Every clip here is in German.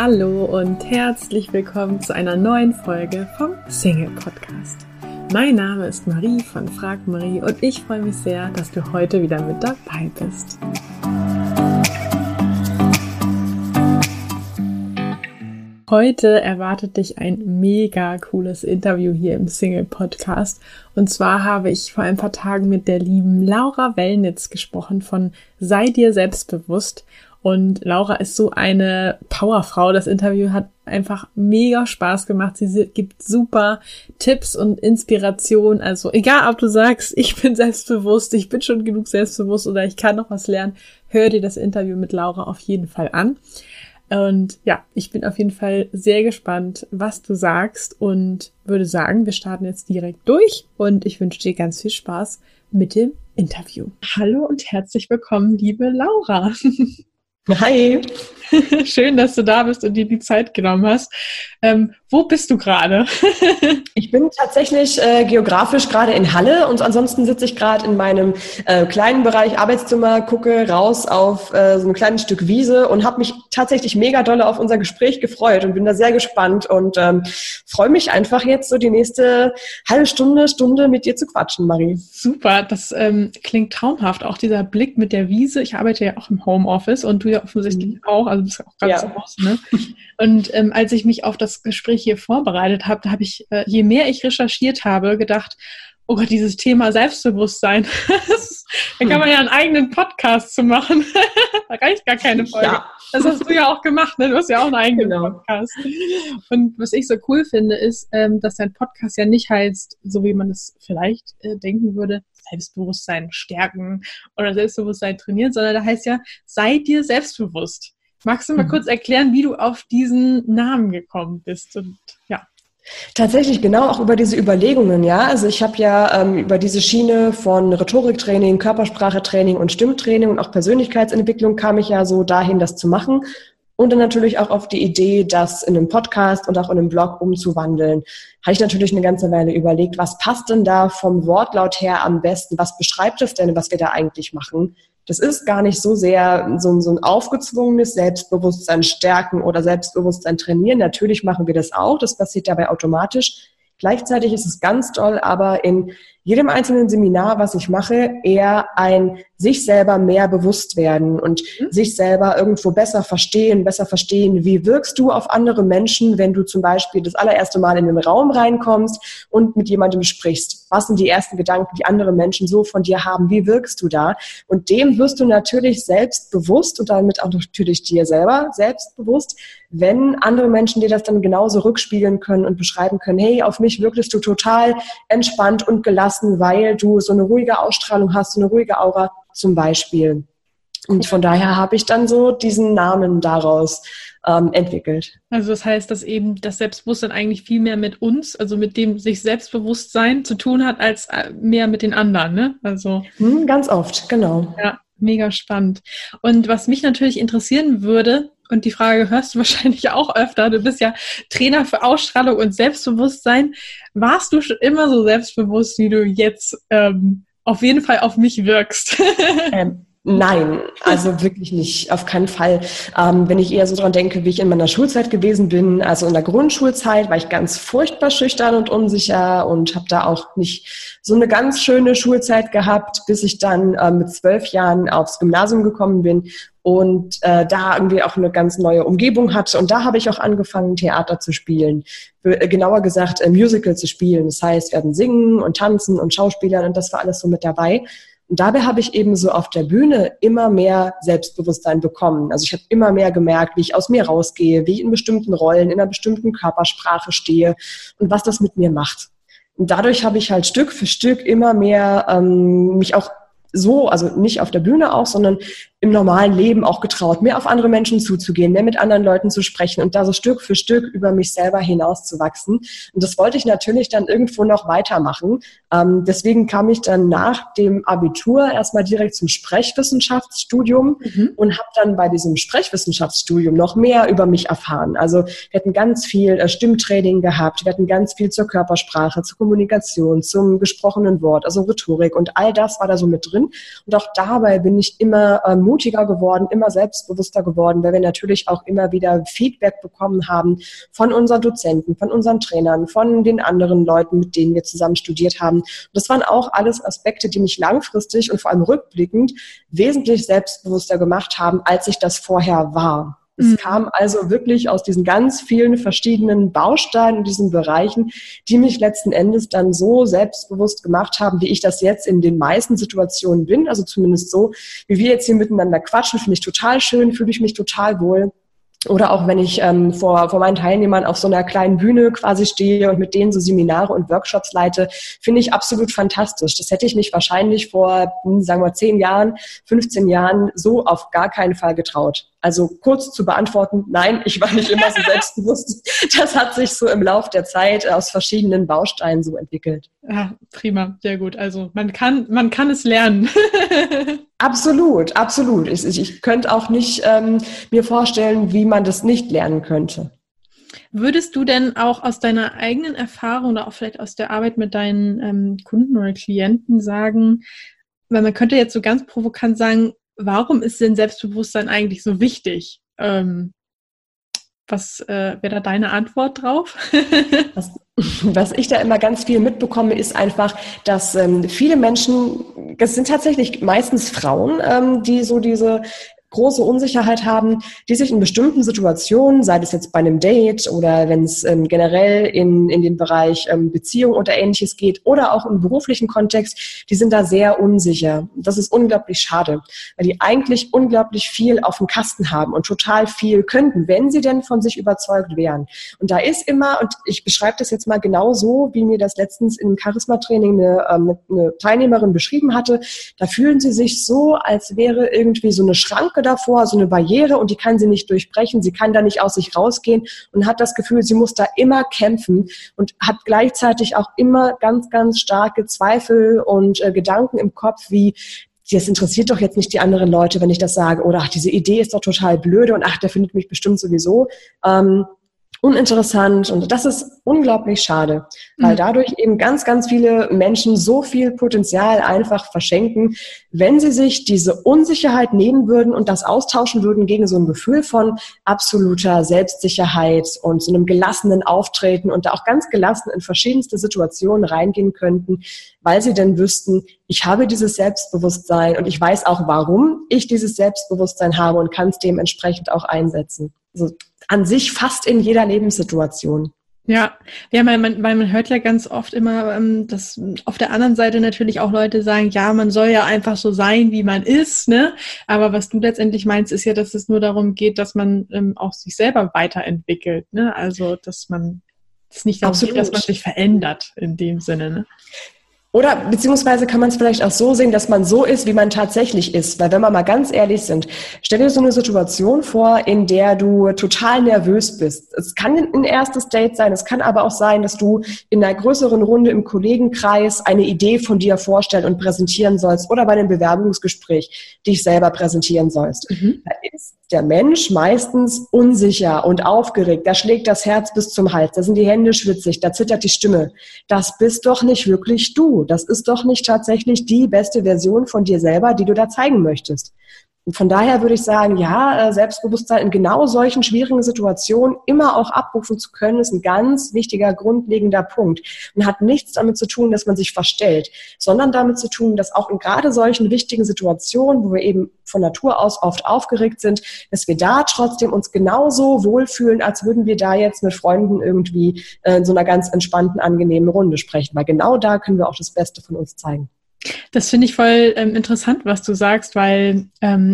Hallo und herzlich willkommen zu einer neuen Folge vom Single Podcast. Mein Name ist Marie von Frag Marie und ich freue mich sehr, dass du heute wieder mit dabei bist. Heute erwartet dich ein mega cooles Interview hier im Single Podcast. Und zwar habe ich vor ein paar Tagen mit der lieben Laura Wällnitz gesprochen von Sei dir selbstbewusst. Und Laura ist so eine Powerfrau. Das Interview hat einfach mega Spaß gemacht. Sie gibt super Tipps und Inspiration. Also egal, ob du sagst, ich bin selbstbewusst, ich bin schon genug selbstbewusst oder ich kann noch was lernen, hör dir das Interview mit Laura auf jeden Fall an. Und ja, ich bin auf jeden Fall sehr gespannt, was du sagst und würde sagen, wir starten jetzt direkt durch und ich wünsche dir ganz viel Spaß mit dem Interview. Hallo und herzlich willkommen, liebe Laura. Hi, schön, dass du da bist und dir die Zeit genommen hast. Wo bist du gerade? Ich bin tatsächlich geografisch gerade in Halle und ansonsten sitze ich gerade in meinem kleinen Bereich Arbeitszimmer, gucke raus auf so ein kleines Stück Wiese und habe mich tatsächlich mega dolle auf unser Gespräch gefreut und bin da sehr gespannt und freue mich einfach jetzt so die nächste halbe Stunde mit dir zu quatschen, Marie. Super, das klingt traumhaft, auch dieser Blick mit der Wiese. Ich arbeite ja auch im Homeoffice und du ja offensichtlich auch, also du bist auch ganz zu Hause, ne? Und als ich mich auf das Gespräch hier vorbereitet habe, da habe ich, je mehr ich recherchiert habe, gedacht, oh Gott, dieses Thema Selbstbewusstsein, da kann man ja einen eigenen Podcast zu machen, da reicht gar keine Folge. Ja. Das hast du ja auch gemacht, ne? Du hast ja auch einen eigenen Podcast. Und was ich so cool finde, ist, dass dein Podcast ja nicht heißt, so wie man es vielleicht denken würde, Selbstbewusstsein stärken oder Selbstbewusstsein trainieren, sondern da heißt ja, sei dir selbstbewusst. Magst du mal kurz erklären, wie du auf diesen Namen gekommen bist? Und ja. Tatsächlich, genau, auch über diese Überlegungen, ja. Also ich habe ja über diese Schiene von Rhetoriktraining, Körpersprachetraining und Stimmtraining und auch Persönlichkeitsentwicklung kam ich ja so dahin, das zu machen. Und dann natürlich auch auf die Idee, das in einem Podcast und auch in einem Blog umzuwandeln. Habe ich natürlich eine ganze Weile überlegt, was passt denn da vom Wortlaut her am besten? Was beschreibt es denn, was wir da eigentlich machen? Das ist gar nicht so sehr so ein aufgezwungenes Selbstbewusstsein stärken oder Selbstbewusstsein trainieren. Natürlich machen wir das auch, das passiert dabei automatisch. Gleichzeitig ist es ganz toll, aber in jedem einzelnen Seminar, was ich mache, eher ein sich selber mehr bewusst werden und sich selber irgendwo besser verstehen, wie wirkst du auf andere Menschen, wenn du zum Beispiel das allererste Mal in den Raum reinkommst und mit jemandem sprichst. Was sind die ersten Gedanken, die andere Menschen so von dir haben? Wie wirkst du da? Und dem wirst du natürlich selbst bewusst und damit auch natürlich dir selber selbst bewusst, wenn andere Menschen dir das dann genauso rückspiegeln können und beschreiben können, hey, auf mich wirkst du total entspannt und gelassen, weil du so eine ruhige Ausstrahlung hast, so eine ruhige Aura zum Beispiel. Und von daher habe ich dann so diesen Namen daraus entwickelt. Also das heißt, dass eben das Selbstbewusstsein eigentlich viel mehr mit uns, also mit dem sich Selbstbewusstsein zu tun hat, als mehr mit den anderen, ne? Also ganz oft, genau. Ja, mega spannend. Und was mich natürlich interessieren würde, und die Frage hörst du wahrscheinlich auch öfter, du bist ja Trainer für Ausstrahlung und Selbstbewusstsein. Warst du schon immer so selbstbewusst, wie du jetzt auf jeden Fall auf mich wirkst? Nein, also wirklich nicht, auf keinen Fall. Wenn ich eher so dran denke, wie ich in meiner Schulzeit gewesen bin, also in der Grundschulzeit, war ich ganz furchtbar schüchtern und unsicher und habe da auch nicht so eine ganz schöne Schulzeit gehabt, bis ich dann mit 12 Jahren aufs Gymnasium gekommen bin und da irgendwie auch eine ganz neue Umgebung hatte. Und da habe ich auch angefangen, Theater zu spielen, genauer gesagt Musical zu spielen. Das heißt, wir hatten Singen und Tanzen und Schauspielern und das war alles so mit dabei. Und dabei habe ich eben so auf der Bühne immer mehr Selbstbewusstsein bekommen. Also ich habe immer mehr gemerkt, wie ich aus mir rausgehe, wie ich in bestimmten Rollen, in einer bestimmten Körpersprache stehe und was das mit mir macht. Und dadurch habe ich halt Stück für Stück immer mehr mich auch so, also nicht auf der Bühne auch, sondern im normalen Leben auch getraut, mehr auf andere Menschen zuzugehen, mehr mit anderen Leuten zu sprechen und da so Stück für Stück über mich selber hinaus zu wachsen. Und das wollte ich natürlich dann irgendwo noch weitermachen. Deswegen kam ich dann nach dem Abitur erstmal direkt zum Sprechwissenschaftsstudium und habe dann bei diesem Sprechwissenschaftsstudium noch mehr über mich erfahren. Also wir hatten ganz viel Stimmtraining gehabt, wir hatten ganz viel zur Körpersprache, zur Kommunikation, zum gesprochenen Wort, also Rhetorik und all das war da so mit drin. Und auch dabei bin ich immer mutiger geworden, immer selbstbewusster geworden, weil wir natürlich auch immer wieder Feedback bekommen haben von unseren Dozenten, von unseren Trainern, von den anderen Leuten, mit denen wir zusammen studiert haben. Und das waren auch alles Aspekte, die mich langfristig und vor allem rückblickend wesentlich selbstbewusster gemacht haben, als ich das vorher war. Es kam also wirklich aus diesen ganz vielen verschiedenen Bausteinen, diesen Bereichen, die mich letzten Endes dann so selbstbewusst gemacht haben, wie ich das jetzt in den meisten Situationen bin. Also zumindest so, wie wir jetzt hier miteinander quatschen, finde ich total schön, fühle ich mich total wohl. Oder auch wenn ich vor meinen Teilnehmern auf so einer kleinen Bühne quasi stehe und mit denen so Seminare und Workshops leite, finde ich absolut fantastisch. Das hätte ich mich wahrscheinlich vor, sagen wir, 10 Jahren, 15 Jahren so auf gar keinen Fall getraut. Also kurz zu beantworten, nein, ich war nicht immer so selbstbewusst. Das hat sich so im Laufe der Zeit aus verschiedenen Bausteinen so entwickelt. Ja, prima, sehr gut. Also man kann es lernen. Absolut, absolut. Ich könnte auch nicht mir vorstellen, wie man das nicht lernen könnte. Würdest du denn auch aus deiner eigenen Erfahrung oder auch vielleicht aus der Arbeit mit deinen Kunden oder Klienten sagen, weil man könnte jetzt so ganz provokant sagen, warum ist denn Selbstbewusstsein eigentlich so wichtig? Was wäre da deine Antwort drauf? Was ich da immer ganz viel mitbekomme, ist einfach, dass viele Menschen, das sind tatsächlich meistens Frauen, die so diese große Unsicherheit haben, die sich in bestimmten Situationen, sei das jetzt bei einem Date oder wenn es generell in den Bereich Beziehung oder Ähnliches geht oder auch im beruflichen Kontext, die sind da sehr unsicher. Das ist unglaublich schade, weil die eigentlich unglaublich viel auf dem Kasten haben und total viel könnten, wenn sie denn von sich überzeugt wären. Und da ist immer, und ich beschreibe das jetzt mal genau so, wie mir das letztens im Charisma-Training eine Teilnehmerin beschrieben hatte, da fühlen sie sich so, als wäre irgendwie so eine Schranke davor, so eine Barriere, und die kann sie nicht durchbrechen, sie kann da nicht aus sich rausgehen und hat das Gefühl, sie muss da immer kämpfen und hat gleichzeitig auch immer ganz, ganz starke Zweifel und Gedanken im Kopf wie, das interessiert doch jetzt nicht die anderen Leute, wenn ich das sage, oder ach, diese Idee ist doch total blöde und ach, der findet mich bestimmt sowieso uninteressant, und das ist unglaublich schade, weil dadurch eben ganz, ganz viele Menschen so viel Potenzial einfach verschenken, wenn sie sich diese Unsicherheit nehmen würden und das austauschen würden gegen so ein Gefühl von absoluter Selbstsicherheit und so einem gelassenen Auftreten und da auch ganz gelassen in verschiedenste Situationen reingehen könnten, weil sie denn wüssten, ich habe dieses Selbstbewusstsein und ich weiß auch, warum ich dieses Selbstbewusstsein habe und kann es dementsprechend auch einsetzen. Also an sich fast in jeder Lebenssituation. Ja, man hört ja ganz oft immer, dass auf der anderen Seite natürlich auch Leute sagen, ja, man soll ja einfach so sein, wie man ist, ne? Aber was du letztendlich meinst, ist ja, dass es nur darum geht, dass man auch sich selber weiterentwickelt, ne? Also, dass man es nicht darum geht, dass man sich verändert in dem Sinne, ne? Oder beziehungsweise kann man es vielleicht auch so sehen, dass man so ist, wie man tatsächlich ist. Weil wenn wir mal ganz ehrlich sind, stell dir so eine Situation vor, in der du total nervös bist. Es kann ein erstes Date sein, es kann aber auch sein, dass du in einer größeren Runde im Kollegenkreis eine Idee von dir vorstellen und präsentieren sollst oder bei einem Bewerbungsgespräch dich selber präsentieren sollst. Da ist der Mensch meistens unsicher und aufgeregt. Da schlägt das Herz bis zum Hals, da sind die Hände schwitzig, da zittert die Stimme. Das bist doch nicht wirklich du. Das ist doch nicht tatsächlich die beste Version von dir selber, die du da zeigen möchtest. Und von daher würde ich sagen, ja, Selbstbewusstsein in genau solchen schwierigen Situationen immer auch abrufen zu können, ist ein ganz wichtiger, grundlegender Punkt. Und hat nichts damit zu tun, dass man sich verstellt, sondern damit zu tun, dass auch in gerade solchen wichtigen Situationen, wo wir eben von Natur aus oft aufgeregt sind, dass wir da trotzdem uns genauso wohlfühlen, als würden wir da jetzt mit Freunden irgendwie in so einer ganz entspannten, angenehmen Runde sprechen. Weil genau da können wir auch das Beste von uns zeigen. Das finde ich voll interessant, was du sagst, weil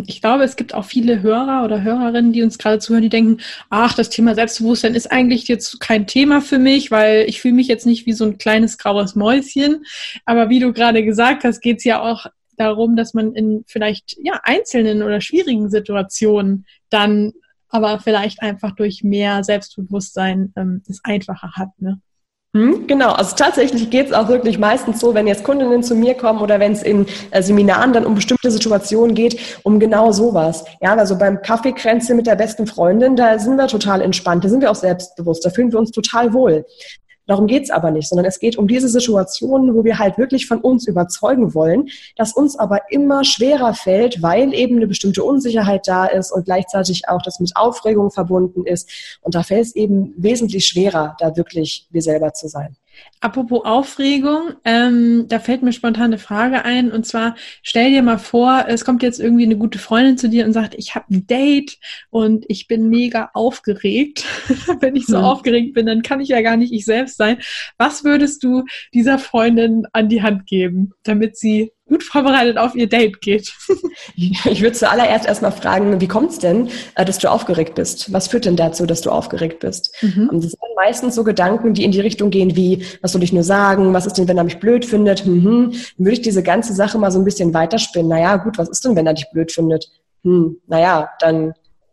ich glaube, es gibt auch viele Hörer oder Hörerinnen, die uns gerade zuhören, die denken, ach, das Thema Selbstbewusstsein ist eigentlich jetzt kein Thema für mich, weil ich fühle mich jetzt nicht wie so ein kleines graues Mäuschen. Aber wie du gerade gesagt hast, geht es ja auch darum, dass man in vielleicht ja einzelnen oder schwierigen Situationen dann aber vielleicht einfach durch mehr Selbstbewusstsein es einfacher hat, ne? Genau, also tatsächlich geht's auch wirklich meistens so, wenn jetzt Kundinnen zu mir kommen oder wenn es in Seminaren dann um bestimmte Situationen geht, um genau sowas. Ja, also beim Kaffeekränzchen mit der besten Freundin, da sind wir total entspannt, da sind wir auch selbstbewusst, da fühlen wir uns total wohl. Darum geht es aber nicht, sondern es geht um diese Situationen, wo wir halt wirklich von uns überzeugen wollen, dass uns aber immer schwerer fällt, weil eben eine bestimmte Unsicherheit da ist und gleichzeitig auch das mit Aufregung verbunden ist. Und da fällt es eben wesentlich schwerer, da wirklich wir selber zu sein. Apropos Aufregung, da fällt mir spontan eine Frage ein, und zwar stell dir mal vor, es kommt jetzt irgendwie eine gute Freundin zu dir und sagt, ich habe ein Date und ich bin mega aufgeregt. Wenn ich so aufgeregt bin, dann kann ich ja gar nicht ich selbst sein. Was würdest du dieser Freundin an die Hand geben, damit sie gut vorbereitet auf ihr Date geht? Ich würde zuallererst erstmal fragen, wie kommt es denn, dass du aufgeregt bist? Was führt denn dazu, dass du aufgeregt bist? Das sind meistens so Gedanken, die in die Richtung gehen wie, was soll ich nur sagen? Was ist denn, wenn er mich blöd findet? Dann würde ich diese ganze Sache mal so ein bisschen weiterspinnen. Naja, gut, was ist denn, wenn er dich blöd findet? Naja, dann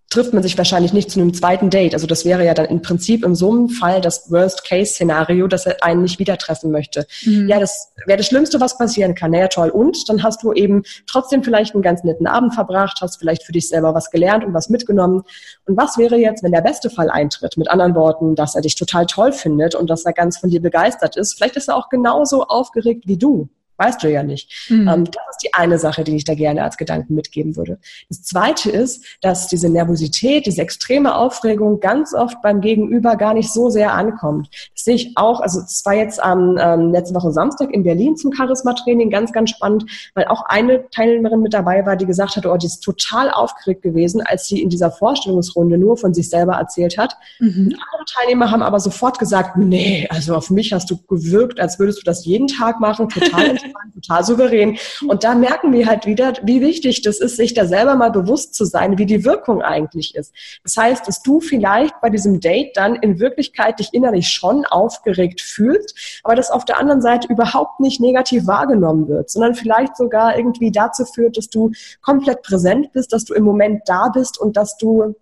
trifft man sich wahrscheinlich nicht zu einem zweiten Date. Also das wäre ja dann im Prinzip in so einem Fall das Worst-Case-Szenario, dass er einen nicht wieder treffen möchte. Ja, das wäre das Schlimmste, was passieren kann. Naja, toll. Und dann hast du eben trotzdem vielleicht einen ganz netten Abend verbracht, hast vielleicht für dich selber was gelernt und was mitgenommen. Und was wäre jetzt, wenn der beste Fall eintritt? Mit anderen Worten, dass er dich total toll findet und dass er ganz von dir begeistert ist. Vielleicht ist er auch genauso aufgeregt wie du. Weißt du ja nicht. Das ist die eine Sache, die ich da gerne als Gedanken mitgeben würde. Das zweite ist, dass diese Nervosität, diese extreme Aufregung ganz oft beim Gegenüber gar nicht so sehr ankommt. Das sehe ich auch, also es war jetzt am letzten Woche Samstag in Berlin zum Charisma-Training, ganz, ganz spannend, weil auch eine Teilnehmerin mit dabei war, die gesagt hat, oh, die ist total aufgeregt gewesen, als sie in dieser Vorstellungsrunde nur von sich selber erzählt hat. Andere Teilnehmer haben aber sofort gesagt, nee, also auf mich hast du gewirkt, als würdest du das jeden Tag machen, total total souverän. Und da merken wir halt wieder, wie wichtig das ist, sich da selber mal bewusst zu sein, wie die Wirkung eigentlich ist. Das heißt, dass du vielleicht bei diesem Date dann in Wirklichkeit dich innerlich schon aufgeregt fühlst, aber das auf der anderen Seite überhaupt nicht negativ wahrgenommen wird, sondern vielleicht sogar irgendwie dazu führt, dass du komplett präsent bist, dass du im Moment da bist und dass du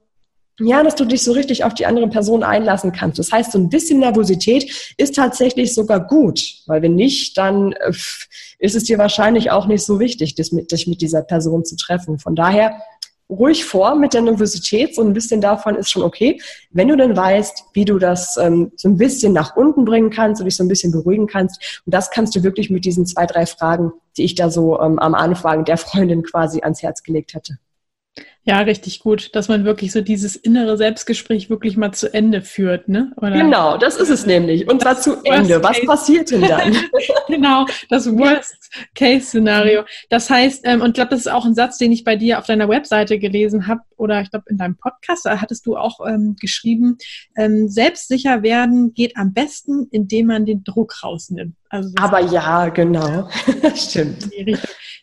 dich so richtig auf die andere Person einlassen kannst. Das heißt, so ein bisschen Nervosität ist tatsächlich sogar gut, weil wenn nicht, dann ist es dir wahrscheinlich auch nicht so wichtig, dich mit dieser Person zu treffen. Von daher ruhig vor mit der Nervosität, so ein bisschen davon ist schon okay. Wenn du dann weißt, wie du das so ein bisschen nach unten bringen kannst und dich so ein bisschen beruhigen kannst, und das kannst du wirklich mit diesen 2, 3 Fragen, die ich da so am Anfang der Freundin quasi ans Herz gelegt hatte. Ja, richtig gut, dass man wirklich so dieses innere Selbstgespräch wirklich mal zu Ende führt, ne? Oder? Genau, das ist es nämlich. Und zwar zu Ende. Was passiert denn dann? Genau, das Worst-Case-Szenario. Das heißt, und ich glaube, das ist auch ein Satz, den ich bei dir auf deiner Webseite gelesen habe, oder ich glaube, in deinem Podcast, da hattest du auch geschrieben, selbstsicher werden geht am besten, indem man den Druck rausnimmt. Also aber ja, genau. Stimmt.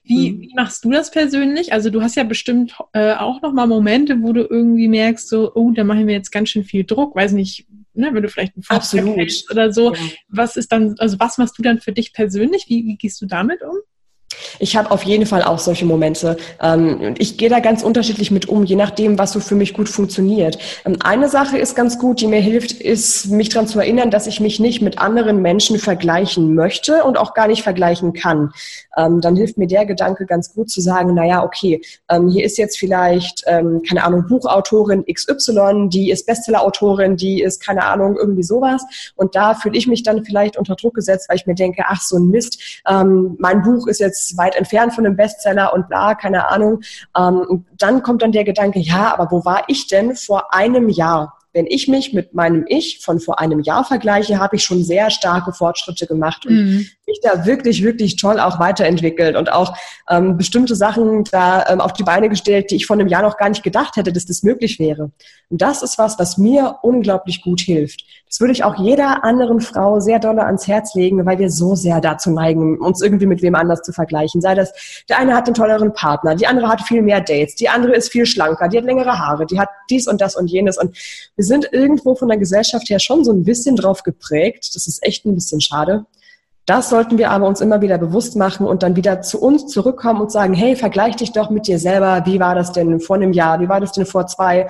Wie machst du das persönlich? Also du hast ja bestimmt auch nochmal Momente, wo du irgendwie merkst, so, oh, da machen wir jetzt ganz schön viel Druck, weiß nicht, ne, wenn du vielleicht einen Vortrag hältst oder so. Ja. Was ist dann, also was machst du dann für dich persönlich? Wie gehst du damit um? Ich habe auf jeden Fall auch solche Momente. Ich gehe da ganz unterschiedlich mit um, je nachdem, was so für mich gut funktioniert. Eine Sache ist ganz gut, die mir hilft, ist, mich daran zu erinnern, dass ich mich nicht mit anderen Menschen vergleichen möchte und auch gar nicht vergleichen kann. Dann hilft mir der Gedanke ganz gut zu sagen, naja, okay, hier ist jetzt vielleicht, keine Ahnung, Buchautorin XY, die ist Bestsellerautorin, die ist, keine Ahnung, irgendwie sowas. Und da fühle ich mich dann vielleicht unter Druck gesetzt, weil ich mir denke, ach, so ein Mist, mein Buch ist jetzt weit entfernt von einem Bestseller und bla, keine Ahnung. Dann kommt dann der Gedanke, ja, aber wo war ich denn vor einem Jahr? Wenn ich mich mit meinem Ich von vor einem Jahr vergleiche, habe ich schon sehr starke Fortschritte gemacht und mich da wirklich, wirklich toll auch weiterentwickelt und auch bestimmte Sachen da auf die Beine gestellt, die ich vor einem Jahr noch gar nicht gedacht hätte, dass das möglich wäre. Und das ist was mir unglaublich gut hilft. Das würde ich auch jeder anderen Frau sehr doll ans Herz legen, weil wir so sehr dazu neigen, uns irgendwie mit wem anders zu vergleichen. Sei das, der eine hat einen tolleren Partner, die andere hat viel mehr Dates, die andere ist viel schlanker, die hat längere Haare, die hat dies und das und jenes. Und wir sind irgendwo von der Gesellschaft her schon so ein bisschen drauf geprägt. Das ist echt ein bisschen schade. Das sollten wir aber uns immer wieder bewusst machen und dann wieder zu uns zurückkommen und sagen, hey, vergleich dich doch mit dir selber. Wie war das denn vor einem Jahr? Wie war das denn vor zwei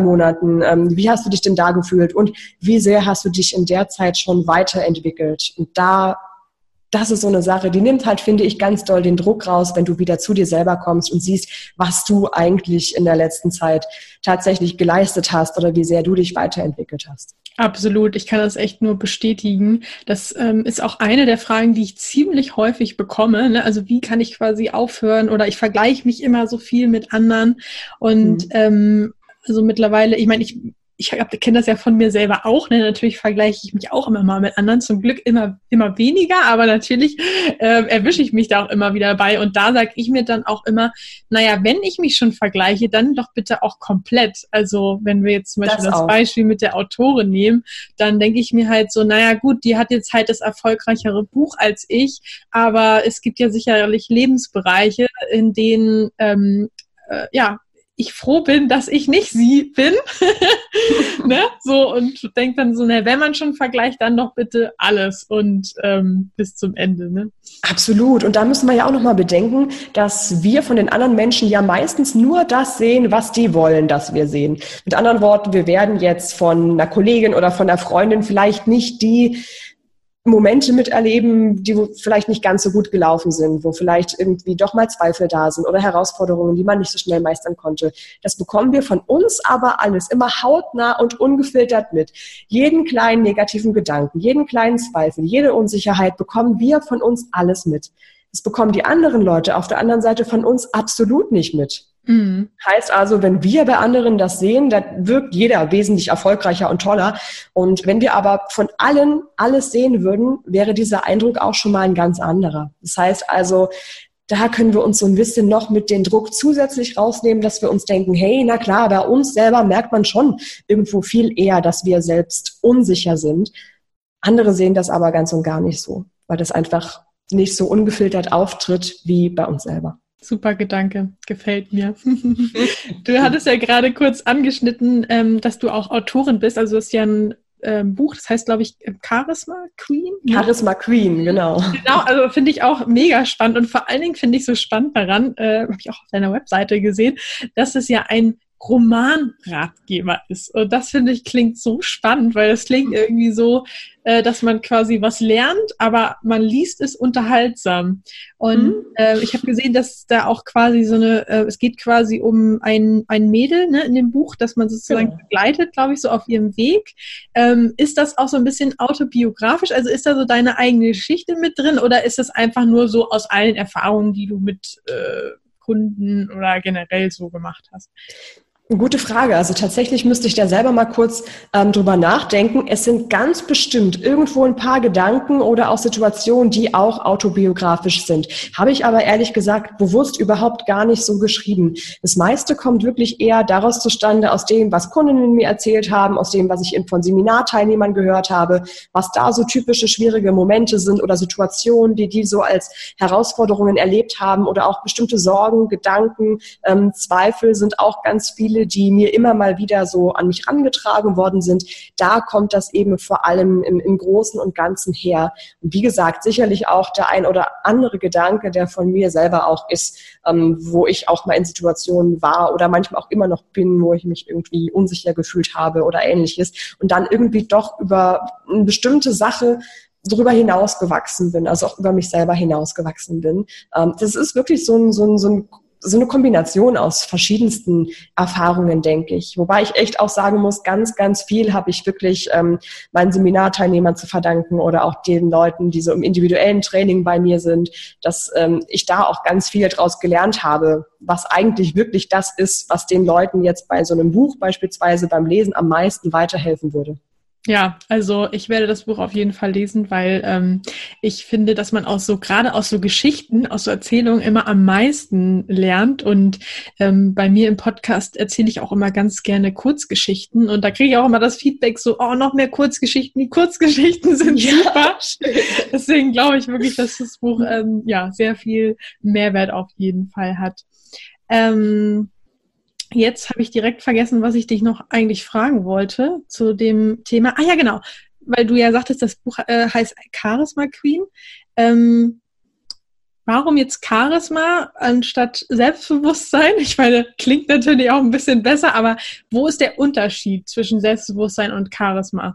Monaten? Wie hast du dich denn da gefühlt? Und wie sehr hast du dich in der Zeit schon weiterentwickelt? Und das ist so eine Sache, die nimmt halt, finde ich, ganz doll den Druck raus, wenn du wieder zu dir selber kommst und siehst, was du eigentlich in der letzten Zeit tatsächlich geleistet hast oder wie sehr du dich weiterentwickelt hast. Absolut, ich kann das echt nur bestätigen. Das ist auch eine der Fragen, die ich ziemlich häufig bekomme, ne? Also wie kann ich quasi aufhören, oder ich vergleiche mich immer so viel mit anderen und also mittlerweile, ich meine, ich kenne das ja von mir selber auch, ne? Natürlich vergleiche ich mich auch immer mal mit anderen, zum Glück immer weniger, aber natürlich erwische ich mich da auch immer wieder bei. Und da sage ich mir dann auch immer, naja, wenn ich mich schon vergleiche, dann doch bitte auch komplett. Also wenn wir jetzt zum Beispiel das Beispiel mit der Autorin nehmen, dann denke ich mir halt so, naja gut, die hat jetzt halt das erfolgreichere Buch als ich, aber es gibt ja sicherlich Lebensbereiche, in denen, ich froh bin, dass ich nicht sie bin. Ne? So, und denkt dann so, na, wenn man schon vergleicht, dann doch bitte alles und bis zum Ende. Ne? Absolut. Und da müssen wir ja auch nochmal bedenken, dass wir von den anderen Menschen ja meistens nur das sehen, was die wollen, dass wir sehen. Mit anderen Worten, wir werden jetzt von einer Kollegin oder von einer Freundin vielleicht nicht die Momente miterleben, die vielleicht nicht ganz so gut gelaufen sind, wo vielleicht irgendwie doch mal Zweifel da sind oder Herausforderungen, die man nicht so schnell meistern konnte. Das bekommen wir von uns aber alles immer hautnah und ungefiltert mit. Jeden kleinen negativen Gedanken, jeden kleinen Zweifel, jede Unsicherheit bekommen wir von uns alles mit. Das bekommen die anderen Leute auf der anderen Seite von uns absolut nicht mit. Mhm. Heißt also, wenn wir bei anderen das sehen, dann wirkt jeder wesentlich erfolgreicher und toller. Und wenn wir aber von allen alles sehen würden, wäre dieser Eindruck auch schon mal ein ganz anderer. Das heißt also, da können wir uns so ein bisschen noch mit den Druck zusätzlich rausnehmen, dass wir uns denken, hey, na klar, bei uns selber merkt man schon irgendwo viel eher, dass wir selbst unsicher sind. Andere sehen das aber ganz und gar nicht so, weil das einfach nicht so ungefiltert auftritt wie bei uns selber. Super Gedanke, gefällt mir. Du hattest ja gerade kurz angeschnitten, dass du auch Autorin bist, also du hast ja ein Buch, das heißt, glaube ich, Charisma Queen. Charisma Queen, genau. Genau, also finde ich auch mega spannend und vor allen Dingen finde ich so spannend daran, habe ich auch auf deiner Webseite gesehen, dass es ja ein Romanratgeber ist. Und das, finde ich, klingt so spannend, weil das klingt irgendwie so, dass man quasi was lernt, aber man liest es unterhaltsam. Und ich habe gesehen, dass da auch quasi so eine, es geht quasi um ein Mädel, ne, in dem Buch, dass man sozusagen begleitet, glaube ich, so auf ihrem Weg. Ist das auch so ein bisschen autobiografisch? Also ist da so deine eigene Geschichte mit drin oder ist das einfach nur so aus allen Erfahrungen, die du mit Kunden oder generell so gemacht hast? Gute Frage. Also tatsächlich müsste ich da selber mal kurz drüber nachdenken. Es sind ganz bestimmt irgendwo ein paar Gedanken oder auch Situationen, die auch autobiografisch sind. Habe ich aber ehrlich gesagt bewusst überhaupt gar nicht so geschrieben. Das meiste kommt wirklich eher daraus zustande, aus dem, was Kundinnen mir erzählt haben, aus dem, was ich von Seminarteilnehmern gehört habe, was da so typische schwierige Momente sind oder Situationen, die so als Herausforderungen erlebt haben oder auch bestimmte Sorgen, Gedanken, Zweifel sind auch ganz viele, die mir immer mal wieder so an mich rangetragen worden sind. Da kommt das eben vor allem im Großen und Ganzen her. Und wie gesagt, sicherlich auch der ein oder andere Gedanke, der von mir selber auch ist, wo ich auch mal in Situationen war oder manchmal auch immer noch bin, wo ich mich irgendwie unsicher gefühlt habe oder Ähnliches und dann irgendwie doch über eine bestimmte Sache drüber hinausgewachsen bin, also auch über mich selber hinausgewachsen bin. Das ist wirklich so eine Kombination aus verschiedensten Erfahrungen, denke ich. Wobei ich echt auch sagen muss, ganz, ganz viel habe ich wirklich meinen Seminarteilnehmern zu verdanken oder auch den Leuten, die so im individuellen Training bei mir sind, dass ich da auch ganz viel draus gelernt habe, was eigentlich wirklich das ist, was den Leuten jetzt bei so einem Buch beispielsweise beim Lesen am meisten weiterhelfen würde. Ja, also ich werde das Buch auf jeden Fall lesen, weil ich finde, dass man auch so gerade aus so Geschichten, aus so Erzählungen immer am meisten lernt. Und bei mir im Podcast erzähle ich auch immer ganz gerne Kurzgeschichten. Und da kriege ich auch immer das Feedback so, oh, noch mehr Kurzgeschichten. Die Kurzgeschichten sind super. Deswegen glaube ich wirklich, dass das Buch sehr viel Mehrwert auf jeden Fall hat. Jetzt habe ich direkt vergessen, was ich dich noch eigentlich fragen wollte zu dem Thema. Ah ja, genau, weil du ja sagtest, das Buch heißt Charisma Queen. Warum jetzt Charisma anstatt Selbstbewusstsein? Ich meine, klingt natürlich auch ein bisschen besser, aber wo ist der Unterschied zwischen Selbstbewusstsein und Charisma?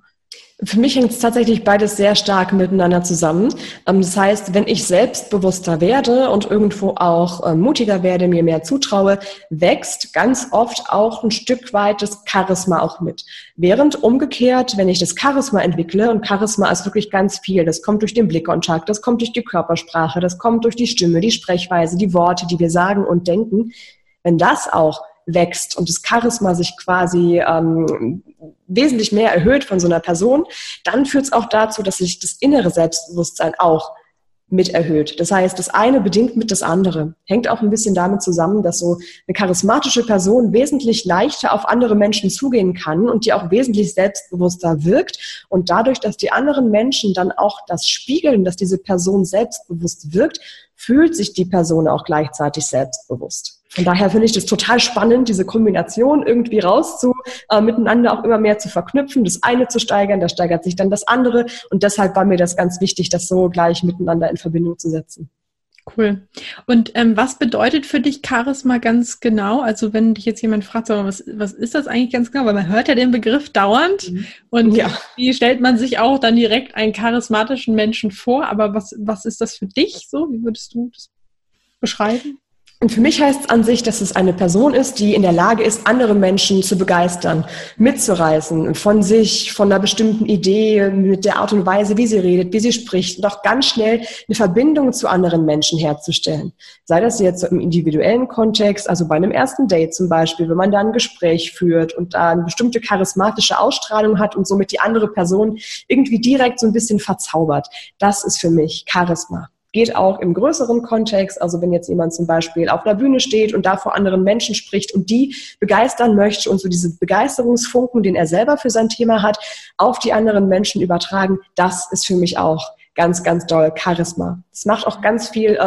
Für mich hängt es tatsächlich beides sehr stark miteinander zusammen. Das heißt, wenn ich selbstbewusster werde und irgendwo auch mutiger werde, mir mehr zutraue, wächst ganz oft auch ein Stück weit das Charisma auch mit. Während umgekehrt, wenn ich das Charisma entwickle, und Charisma ist wirklich ganz viel, das kommt durch den Blickkontakt, das kommt durch die Körpersprache, das kommt durch die Stimme, die Sprechweise, die Worte, die wir sagen und denken, wenn das auch wächst und das Charisma sich quasi wesentlich mehr erhöht von so einer Person, dann führt es auch dazu, dass sich das innere Selbstbewusstsein auch mit erhöht. Das heißt, das eine bedingt mit das andere. Hängt auch ein bisschen damit zusammen, dass so eine charismatische Person wesentlich leichter auf andere Menschen zugehen kann und die auch wesentlich selbstbewusster wirkt. Und dadurch, dass die anderen Menschen dann auch das spiegeln, dass diese Person selbstbewusst wirkt, fühlt sich die Person auch gleichzeitig selbstbewusst. Von daher finde ich das total spannend, diese Kombination irgendwie miteinander auch immer mehr zu verknüpfen, das eine zu steigern, da steigert sich dann das andere. Und deshalb war mir das ganz wichtig, das so gleich miteinander in Verbindung zu setzen. Cool. Und was bedeutet für dich Charisma ganz genau? Also wenn dich jetzt jemand fragt, was ist das eigentlich ganz genau? Weil man hört ja den Begriff dauernd und wie stellt man sich auch dann direkt einen charismatischen Menschen vor? Aber was ist das für dich so? Wie würdest du das beschreiben? Und für mich heißt es an sich, dass es eine Person ist, die in der Lage ist, andere Menschen zu begeistern, mitzureißen, von sich, von einer bestimmten Idee, mit der Art und Weise, wie sie redet, wie sie spricht, und auch ganz schnell eine Verbindung zu anderen Menschen herzustellen. Sei das jetzt im individuellen Kontext, also bei einem ersten Date zum Beispiel, wenn man da ein Gespräch führt und da eine bestimmte charismatische Ausstrahlung hat und somit die andere Person irgendwie direkt so ein bisschen verzaubert. Das ist für mich Charisma. Geht auch im größeren Kontext, also wenn jetzt jemand zum Beispiel auf einer Bühne steht und da vor anderen Menschen spricht und die begeistern möchte und so diese Begeisterungsfunken, den er selber für sein Thema hat, auf die anderen Menschen übertragen, das ist für mich auch ganz, ganz doll Charisma. Das macht auch ganz viel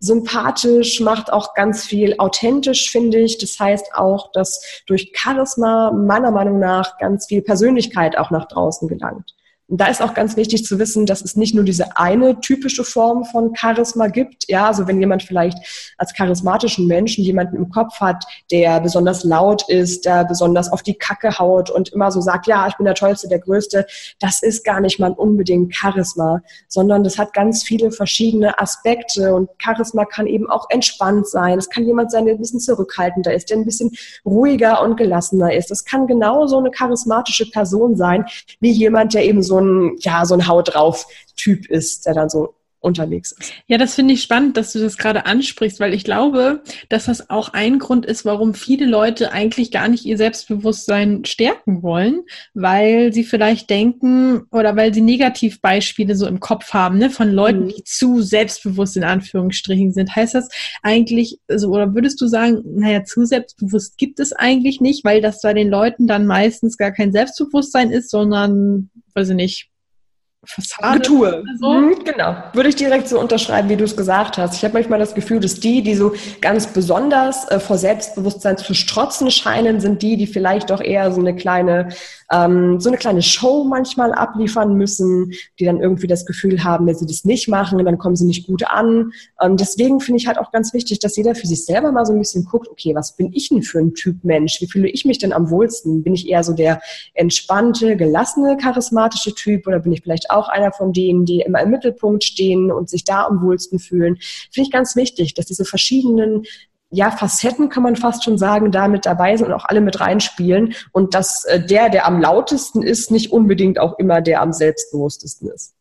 sympathisch, macht auch ganz viel authentisch, finde ich. Das heißt auch, dass durch Charisma meiner Meinung nach ganz viel Persönlichkeit auch nach draußen gelangt. Und da ist auch ganz wichtig zu wissen, dass es nicht nur diese eine typische Form von Charisma gibt. Ja, also wenn jemand vielleicht als charismatischen Menschen jemanden im Kopf hat, der besonders laut ist, der besonders auf die Kacke haut und immer so sagt, ja, ich bin der Tollste, der Größte. Das ist gar nicht mal unbedingt Charisma, sondern das hat ganz viele verschiedene Aspekte. Und Charisma kann eben auch entspannt sein. Es kann jemand sein, der ein bisschen zurückhaltender ist, der ein bisschen ruhiger und gelassener ist. Das kann genauso eine charismatische Person sein, wie jemand, der eben so ein Haut drauf Typ ist, der dann so unterwegs ist. Ja, das finde ich spannend, dass du das gerade ansprichst, weil ich glaube, dass das auch ein Grund ist, warum viele Leute eigentlich gar nicht ihr Selbstbewusstsein stärken wollen, weil sie vielleicht denken oder weil sie Negativbeispiele so im Kopf haben, ne, von Leuten, die zu selbstbewusst in Anführungsstrichen sind. Heißt das eigentlich, also, oder würdest du sagen, naja, zu selbstbewusst gibt es eigentlich nicht, weil das bei den Leuten dann meistens gar kein Selbstbewusstsein ist, sondern, weiß ich nicht, Fassade. Getue. So. Genau. Würde ich direkt so unterschreiben, wie du es gesagt hast. Ich habe manchmal das Gefühl, dass die so ganz besonders vor Selbstbewusstsein zu strotzen scheinen, sind die vielleicht doch eher so eine kleine Show manchmal abliefern müssen, die dann irgendwie das Gefühl haben, wenn sie das nicht machen, dann kommen sie nicht gut an. Deswegen finde ich halt auch ganz wichtig, dass jeder für sich selber mal so ein bisschen guckt, okay, was bin ich denn für ein Typ Mensch? Wie fühle ich mich denn am wohlsten? Bin ich eher so der entspannte, gelassene, charismatische Typ oder bin ich vielleicht auch einer von denen, die immer im Mittelpunkt stehen und sich da am wohlsten fühlen? Finde ich ganz wichtig, dass diese verschiedenen Facetten, kann man fast schon sagen, da mit dabei sind und auch alle mit reinspielen und dass der am lautesten ist, nicht unbedingt auch immer der am selbstbewusstesten ist.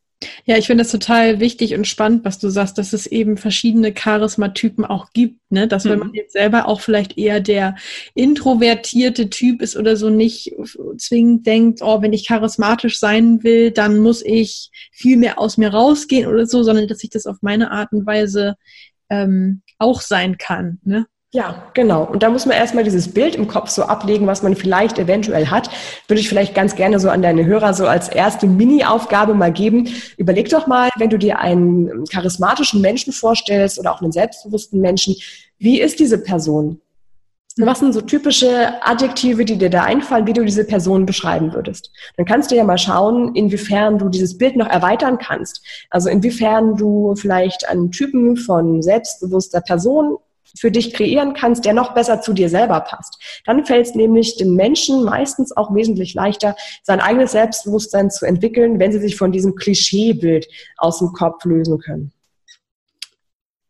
Ja, ich finde das total wichtig und spannend, was du sagst, dass es eben verschiedene Charismatypen auch gibt, ne? Dass wenn man jetzt selber auch vielleicht eher der introvertierte Typ ist oder so, nicht zwingend denkt, oh, wenn ich charismatisch sein will, dann muss ich viel mehr aus mir rausgehen oder so, sondern dass ich das auf meine Art und Weise auch sein kann, ne? Ja, genau. Und da muss man erstmal dieses Bild im Kopf so ablegen, was man vielleicht eventuell hat. Würde ich vielleicht ganz gerne so an deine Hörer so als erste Mini-Aufgabe mal geben. Überleg doch mal, wenn du dir einen charismatischen Menschen vorstellst oder auch einen selbstbewussten Menschen, wie ist diese Person? Was sind so typische Adjektive, die dir da einfallen, wie du diese Person beschreiben würdest? Dann kannst du ja mal schauen, inwiefern du dieses Bild noch erweitern kannst. Also inwiefern du vielleicht einen Typen von selbstbewusster Person für dich kreieren kannst, der noch besser zu dir selber passt. Dann fällt es nämlich den Menschen meistens auch wesentlich leichter, sein eigenes Selbstbewusstsein zu entwickeln, wenn sie sich von diesem Klischeebild aus dem Kopf lösen können.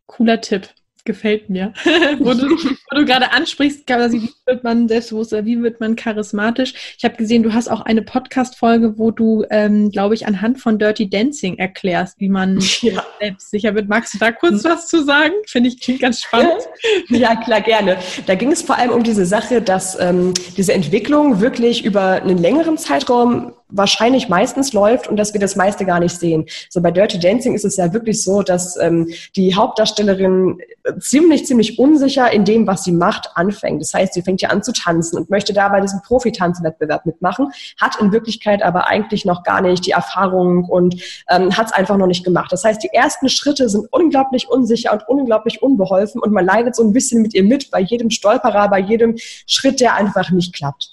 Cooler Tipp. Gefällt mir. wo du gerade ansprichst, wie wird man selbstbewusster, wie wird man charismatisch. Ich habe gesehen, du hast auch eine Podcast-Folge, wo du, glaube ich, anhand von Dirty Dancing erklärst, wie man selbstsicher wird. Magst du da kurz was zu sagen? Finde ich, klingt ganz spannend. Ja, klar, gerne. Da ging es vor allem um diese Sache, dass diese Entwicklung wirklich über einen längeren Zeitraum wahrscheinlich meistens läuft und dass wir das meiste gar nicht sehen. So bei Dirty Dancing ist es ja wirklich so, dass die Hauptdarstellerin ziemlich unsicher in dem, was sie macht, anfängt. Das heißt, sie fängt ja an zu tanzen und möchte da bei diesem Profi-Tanzwettbewerb mitmachen, hat in Wirklichkeit aber eigentlich noch gar nicht die Erfahrung und hat es einfach noch nicht gemacht. Das heißt, die ersten Schritte sind unglaublich unsicher und unglaublich unbeholfen und man leidet so ein bisschen mit ihr mit, bei jedem Stolperer, bei jedem Schritt, der einfach nicht klappt.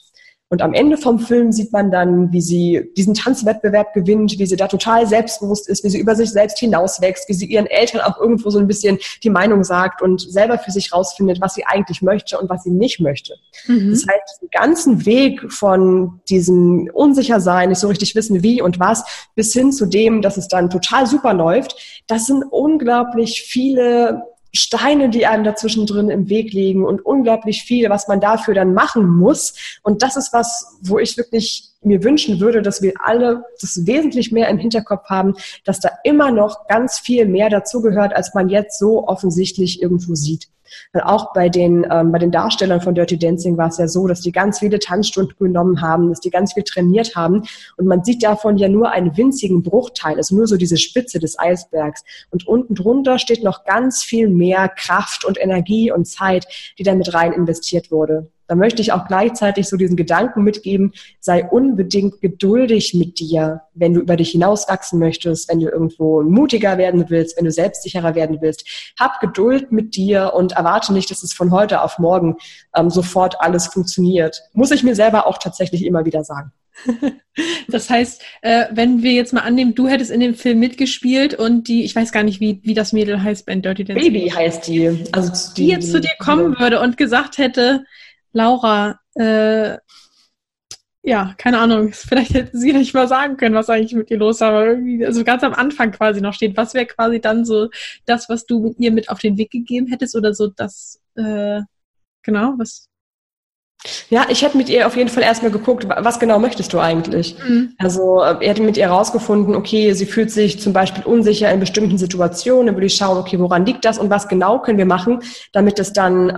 Und am Ende vom Film sieht man dann, wie sie diesen Tanzwettbewerb gewinnt, wie sie da total selbstbewusst ist, wie sie über sich selbst hinauswächst, wie sie ihren Eltern auch irgendwo so ein bisschen die Meinung sagt und selber für sich rausfindet, was sie eigentlich möchte und was sie nicht möchte. Mhm. Das heißt, den ganzen Weg von diesem Unsichersein, nicht so richtig wissen wie und was, bis hin zu dem, dass es dann total super läuft, das sind unglaublich viele Steine, die einem dazwischen drin im Weg liegen und unglaublich viel, was man dafür dann machen muss. Und das ist was, wo ich wirklich mir wünschen würde, dass wir alle das wesentlich mehr im Hinterkopf haben, dass da immer noch ganz viel mehr dazugehört, als man jetzt so offensichtlich irgendwo sieht. Weil auch bei den Darstellern von Dirty Dancing war es ja so, dass die ganz viele Tanzstunden genommen haben, dass die ganz viel trainiert haben und man sieht davon ja nur einen winzigen Bruchteil, also nur so diese Spitze des Eisbergs und unten drunter steht noch ganz viel mehr Kraft und Energie und Zeit, die da mit rein investiert wurde. Da möchte ich auch gleichzeitig so diesen Gedanken mitgeben, sei unbedingt geduldig mit dir, wenn du über dich hinauswachsen möchtest, wenn du irgendwo mutiger werden willst, wenn du selbstsicherer werden willst. Hab Geduld mit dir und erwarte nicht, dass es von heute auf morgen sofort alles funktioniert. Muss ich mir selber auch tatsächlich immer wieder sagen. Das heißt, wenn wir jetzt mal annehmen, du hättest in dem Film mitgespielt und die, ich weiß gar nicht, wie das Mädel heißt bei Dirty Dancing. Baby heißt die. Also die jetzt zu dir kommen würde und gesagt hätte, Laura, ja, keine Ahnung, vielleicht hätten Sie nicht mal sagen können, was eigentlich mit ihr los war, aber irgendwie, also ganz am Anfang quasi noch steht, was wäre quasi dann so das, was du mit ihr mit auf den Weg gegeben hättest oder so das, genau, was... Ja, ich hätte mit ihr auf jeden Fall erstmal geguckt, was genau möchtest du eigentlich? Mhm. Also ich hätte mit ihr rausgefunden, okay, sie fühlt sich zum Beispiel unsicher in bestimmten Situationen, dann würde ich schauen, okay, woran liegt das und was genau können wir machen, damit es dann,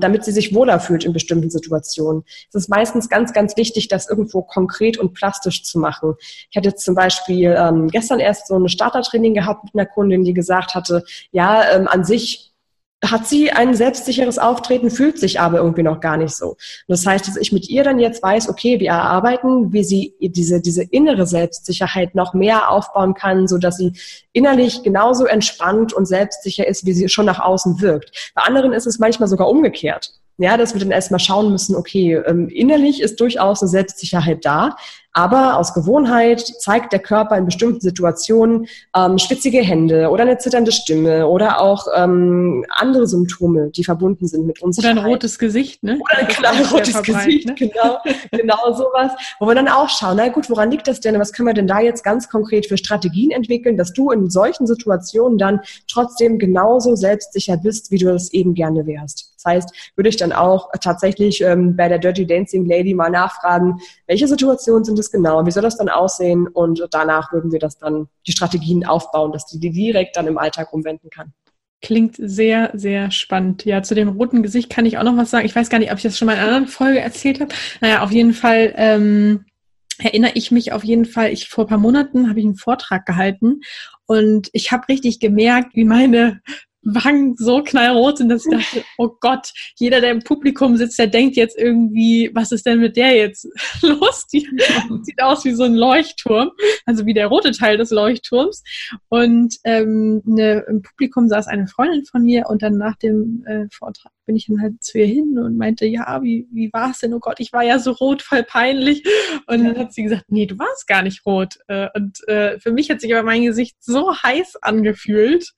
damit sie sich wohler fühlt in bestimmten Situationen. Es ist meistens ganz, ganz wichtig, das irgendwo konkret und plastisch zu machen. Ich hatte jetzt zum Beispiel gestern erst so ein Startertraining gehabt mit einer Kundin, die gesagt hatte, ja, an sich hat sie ein selbstsicheres Auftreten, fühlt sich aber irgendwie noch gar nicht so. Das heißt, dass ich mit ihr dann jetzt weiß, okay, wir erarbeiten, wie sie diese innere Selbstsicherheit noch mehr aufbauen kann, sodass sie innerlich genauso entspannt und selbstsicher ist, wie sie schon nach außen wirkt. Bei anderen ist es manchmal sogar umgekehrt. Ja, dass wir dann erstmal schauen müssen, okay, innerlich ist durchaus eine Selbstsicherheit da, aber aus Gewohnheit zeigt der Körper in bestimmten Situationen schwitzige Hände oder eine zitternde Stimme oder auch andere Symptome, die verbunden sind mit Unsicherheit. Oder ein rotes Gesicht, ne? Oder ein klar rotes Gesicht, ne? genau sowas. Wo wir dann auch schauen, na gut, woran liegt das denn? Was können wir denn da jetzt ganz konkret für Strategien entwickeln, dass du in solchen Situationen dann trotzdem genauso selbstsicher bist, wie du das eben gerne wärst? Das heißt, würde ich dann auch tatsächlich bei der Dirty Dancing Lady mal nachfragen, welche Situationen sind es genau, wie soll das dann aussehen und danach würden wir das dann, die Strategien aufbauen, dass die direkt dann im Alltag umwenden kann. Klingt sehr, sehr spannend. Ja, zu dem roten Gesicht kann ich auch noch was sagen. Ich weiß gar nicht, ob ich das schon mal in einer anderen Folge erzählt habe. Naja, auf jeden Fall erinnere ich mich auf jeden Fall, vor ein paar Monaten habe ich einen Vortrag gehalten und ich habe richtig gemerkt, wie meine Wangen so knallrot sind, dass ich dachte, oh Gott, jeder, der im Publikum sitzt, der denkt jetzt irgendwie, was ist denn mit der jetzt los? Die sieht aus wie so ein Leuchtturm, also wie der rote Teil des Leuchtturms. Und im Publikum saß eine Freundin von mir und dann nach dem Vortrag bin ich dann halt zu ihr hin und meinte, ja, wie war es denn? Oh Gott, ich war ja so rot, voll peinlich. Und dann hat sie gesagt, nee, du warst gar nicht rot. Und für mich hat sich aber mein Gesicht so heiß angefühlt,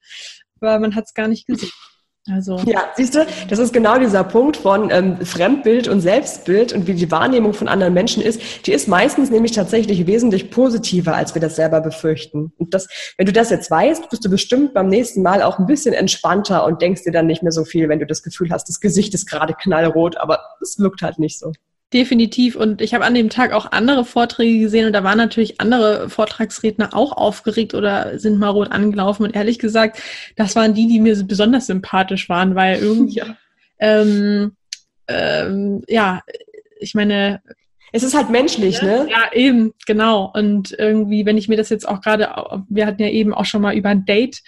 aber man hat es gar nicht gesehen. Also ja, siehst du, das ist genau dieser Punkt von Fremdbild und Selbstbild und wie die Wahrnehmung von anderen Menschen ist. Die ist meistens nämlich tatsächlich wesentlich positiver, als wir das selber befürchten. Und das, wenn du das jetzt weißt, bist du bestimmt beim nächsten Mal auch ein bisschen entspannter und denkst dir dann nicht mehr so viel, wenn du das Gefühl hast, das Gesicht ist gerade knallrot, aber es wirkt halt nicht so. Definitiv. Und ich habe an dem Tag auch andere Vorträge gesehen und da waren natürlich andere Vortragsredner auch aufgeregt oder sind mal rot angelaufen. Und ehrlich gesagt, das waren die, die mir besonders sympathisch waren, weil irgendwie, ich meine... Es ist halt menschlich, ne? Ja, eben, genau. Und irgendwie, wenn ich mir das jetzt auch gerade, wir hatten ja eben auch schon mal über ein Date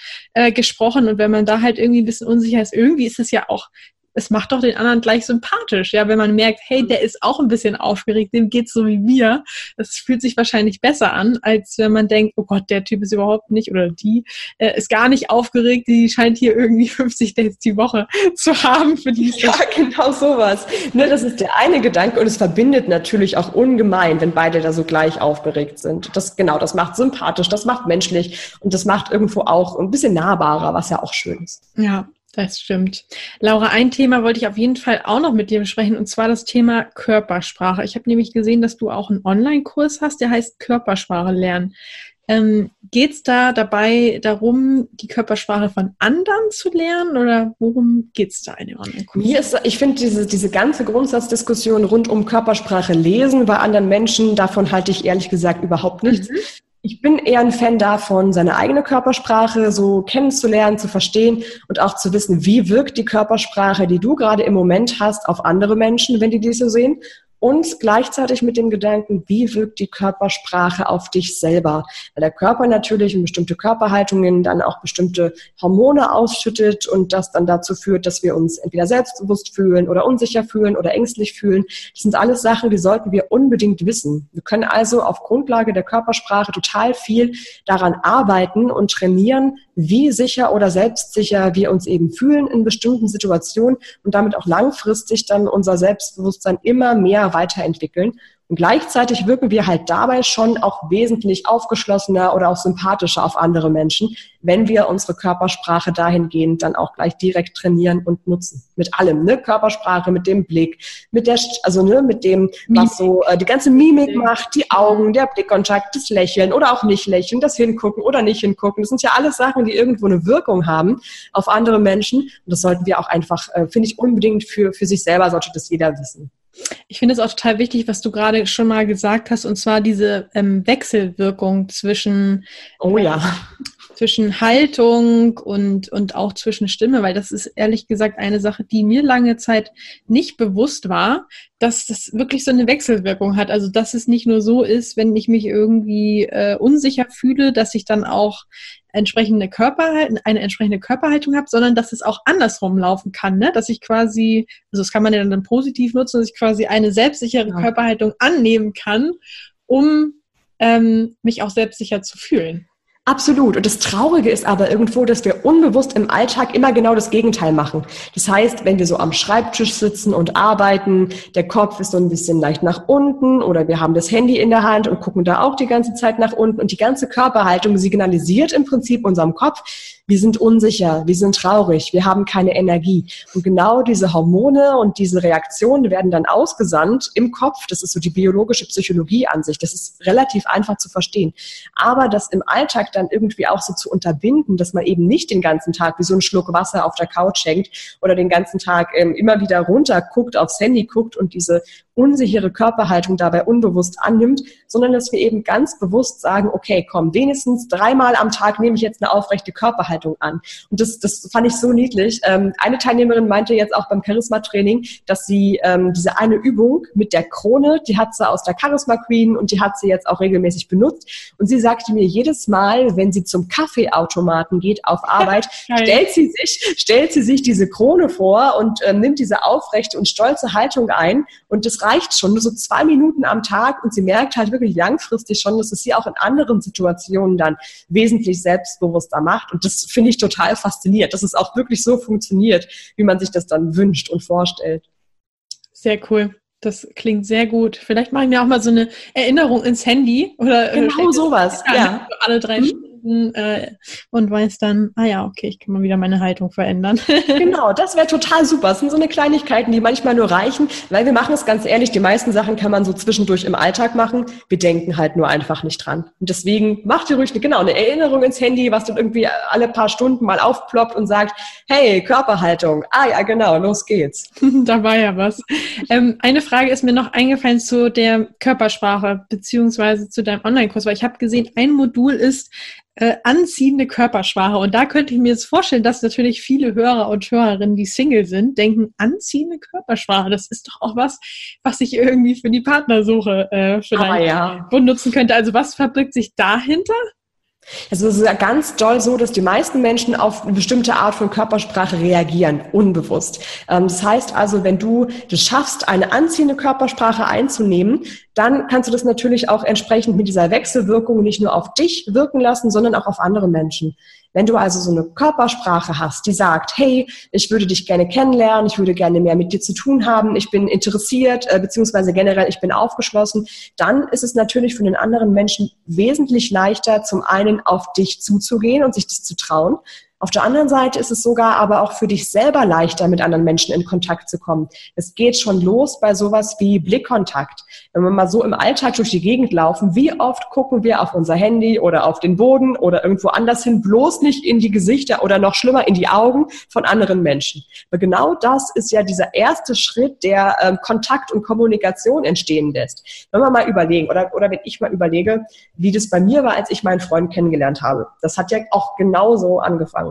gesprochen und wenn man da halt irgendwie ein bisschen unsicher ist, irgendwie ist das ja auch... Es macht doch den anderen gleich sympathisch, ja, wenn man merkt, hey, der ist auch ein bisschen aufgeregt, dem geht's so wie mir. Das fühlt sich wahrscheinlich besser an, als wenn man denkt, oh Gott, der Typ ist überhaupt nicht oder die ist gar nicht aufgeregt, die scheint hier irgendwie 50 Dates die Woche zu haben für die. Ja, genau sowas. Ne, das ist der eine Gedanke und es verbindet natürlich auch ungemein, wenn beide da so gleich aufgeregt sind. Das macht sympathisch, das macht menschlich und das macht irgendwo auch ein bisschen nahbarer, was ja auch schön ist. Ja. Das stimmt. Laura, ein Thema wollte ich auf jeden Fall auch noch mit dir besprechen, und zwar das Thema Körpersprache. Ich habe nämlich gesehen, dass du auch einen Online-Kurs hast, der heißt Körpersprache lernen. Geht es da dabei darum, die Körpersprache von anderen zu lernen, oder worum geht es da in dem Online-Kurs? Ich finde diese ganze Grundsatzdiskussion rund um Körpersprache lesen bei anderen Menschen, davon halte ich ehrlich gesagt überhaupt nichts. Mhm. Ich bin eher ein Fan davon, seine eigene Körpersprache so kennenzulernen, zu verstehen und auch zu wissen, wie wirkt die Körpersprache, die du gerade im Moment hast, auf andere Menschen, wenn die diese sehen. Und gleichzeitig mit dem Gedanken, wie wirkt die Körpersprache auf dich selber? Weil der Körper natürlich in bestimmte Körperhaltungen dann auch bestimmte Hormone ausschüttet und das dann dazu führt, dass wir uns entweder selbstbewusst fühlen oder unsicher fühlen oder ängstlich fühlen. Das sind alles Sachen, die sollten wir unbedingt wissen. Wir können also auf Grundlage der Körpersprache total viel daran arbeiten und trainieren, wie sicher oder selbstsicher wir uns eben fühlen in bestimmten Situationen und damit auch langfristig dann unser Selbstbewusstsein immer mehr weiterentwickeln. Und gleichzeitig wirken wir halt dabei schon auch wesentlich aufgeschlossener oder auch sympathischer auf andere Menschen, wenn wir unsere Körpersprache dahingehend dann auch gleich direkt trainieren und nutzen. Mit allem, ne? Körpersprache, mit dem Blick, mit dem, was so die ganze Mimik macht, die Augen, der Blickkontakt, das Lächeln oder auch nicht lächeln, das Hingucken oder nicht hingucken. Das sind ja alles Sachen, die irgendwo eine Wirkung haben auf andere Menschen. Und das sollten wir auch einfach, finde ich, unbedingt für sich selber sollte das jeder wissen. Ich finde es auch total wichtig, was du gerade schon mal gesagt hast, und zwar diese Wechselwirkung zwischen Haltung und auch zwischen Stimme, weil das ist ehrlich gesagt eine Sache, die mir lange Zeit nicht bewusst war, dass das wirklich so eine Wechselwirkung hat. Also dass es nicht nur so ist, wenn ich mich irgendwie unsicher fühle, dass ich dann auch eine entsprechende Körperhaltung habe, sondern dass es auch andersrum laufen kann, ne? Dass ich quasi, also das kann man ja dann positiv nutzen, dass ich quasi eine selbstsichere Körperhaltung annehmen kann, um mich auch selbstsicher zu fühlen. Absolut. Und das Traurige ist aber irgendwo, dass wir unbewusst im Alltag immer genau das Gegenteil machen. Das heißt, wenn wir so am Schreibtisch sitzen und arbeiten, der Kopf ist so ein bisschen leicht nach unten oder wir haben das Handy in der Hand und gucken da auch die ganze Zeit nach unten und die ganze Körperhaltung signalisiert im Prinzip unserem Kopf, wir sind unsicher, wir sind traurig, wir haben keine Energie. Und genau diese Hormone und diese Reaktionen werden dann ausgesandt im Kopf. Das ist so die biologische Psychologie an sich. Das ist relativ einfach zu verstehen. Aber das im Alltag dann irgendwie auch so zu unterbinden, dass man eben nicht den ganzen Tag wie so einen Schluck Wasser auf der Couch hängt oder den ganzen Tag immer wieder runter guckt, aufs Handy guckt und diese unsichere Körperhaltung dabei unbewusst annimmt, sondern dass wir eben ganz bewusst sagen, okay, komm, wenigstens 3-mal am Tag nehme ich jetzt eine aufrechte Körperhaltung an. Und das fand ich so niedlich. Eine Teilnehmerin meinte jetzt auch beim Charisma-Training, dass sie diese eine Übung mit der Krone, die hat sie aus der Charisma Queen und die hat sie jetzt auch regelmäßig benutzt. Und sie sagte mir jedes Mal, wenn sie zum Kaffeeautomaten geht auf Arbeit, stellt sie sich diese Krone vor und nimmt diese aufrechte und stolze Haltung ein. Und das reicht schon, nur so 2 Minuten am Tag, und sie merkt halt wirklich langfristig schon, dass es sie auch in anderen Situationen dann wesentlich selbstbewusster macht, und das finde ich total faszinierend, dass es auch wirklich so funktioniert, wie man sich das dann wünscht und vorstellt. Sehr cool. Das klingt sehr gut. Vielleicht mache ich mir auch mal so eine Erinnerung ins Handy. Oder genau sowas, ja. Alle 3 Stunden. finden und weiß dann, ah ja, okay, ich kann mal wieder meine Haltung verändern. Genau, das wäre total super. Das sind so eine Kleinigkeiten, die manchmal nur reichen, weil wir machen es ganz ehrlich, die meisten Sachen kann man so zwischendurch im Alltag machen. Wir denken halt nur einfach nicht dran. Und deswegen mach dir ruhig eine Erinnerung ins Handy, was dann irgendwie alle paar Stunden mal aufploppt und sagt, hey, Körperhaltung, ah ja, genau, los geht's. Da war ja was. Eine Frage ist mir noch eingefallen zu der Körpersprache, beziehungsweise zu deinem Online-Kurs, weil ich habe gesehen, ein Modul ist anziehende Körpersprache. Und da könnte ich mir jetzt vorstellen, dass natürlich viele Hörer und Hörerinnen, die Single sind, denken, anziehende Körpersprache, das ist doch auch was, was ich irgendwie für die Partnersuche benutzen könnte. Also was verbirgt sich dahinter? Also es ist ja ganz doll so, dass die meisten Menschen auf eine bestimmte Art von Körpersprache reagieren, unbewusst. Das heißt also, wenn du das schaffst, eine anziehende Körpersprache einzunehmen, dann kannst du das natürlich auch entsprechend mit dieser Wechselwirkung nicht nur auf dich wirken lassen, sondern auch auf andere Menschen. Wenn du also so eine Körpersprache hast, die sagt, hey, ich würde dich gerne kennenlernen, ich würde gerne mehr mit dir zu tun haben, ich bin interessiert, beziehungsweise generell, ich bin aufgeschlossen, dann ist es natürlich für den anderen Menschen wesentlich leichter, zum einen auf dich zuzugehen und sich das zu trauen. Auf der anderen Seite ist es sogar aber auch für dich selber leichter, mit anderen Menschen in Kontakt zu kommen. Es geht schon los bei sowas wie Blickkontakt. Wenn wir mal so im Alltag durch die Gegend laufen, wie oft gucken wir auf unser Handy oder auf den Boden oder irgendwo anders hin, bloß nicht in die Gesichter oder noch schlimmer in die Augen von anderen Menschen. Aber genau das ist ja dieser erste Schritt, der Kontakt und Kommunikation entstehen lässt. Wenn wir mal überlegen oder wenn ich mal überlege, wie das bei mir war, als ich meinen Freund kennengelernt habe. Das hat ja auch genauso angefangen.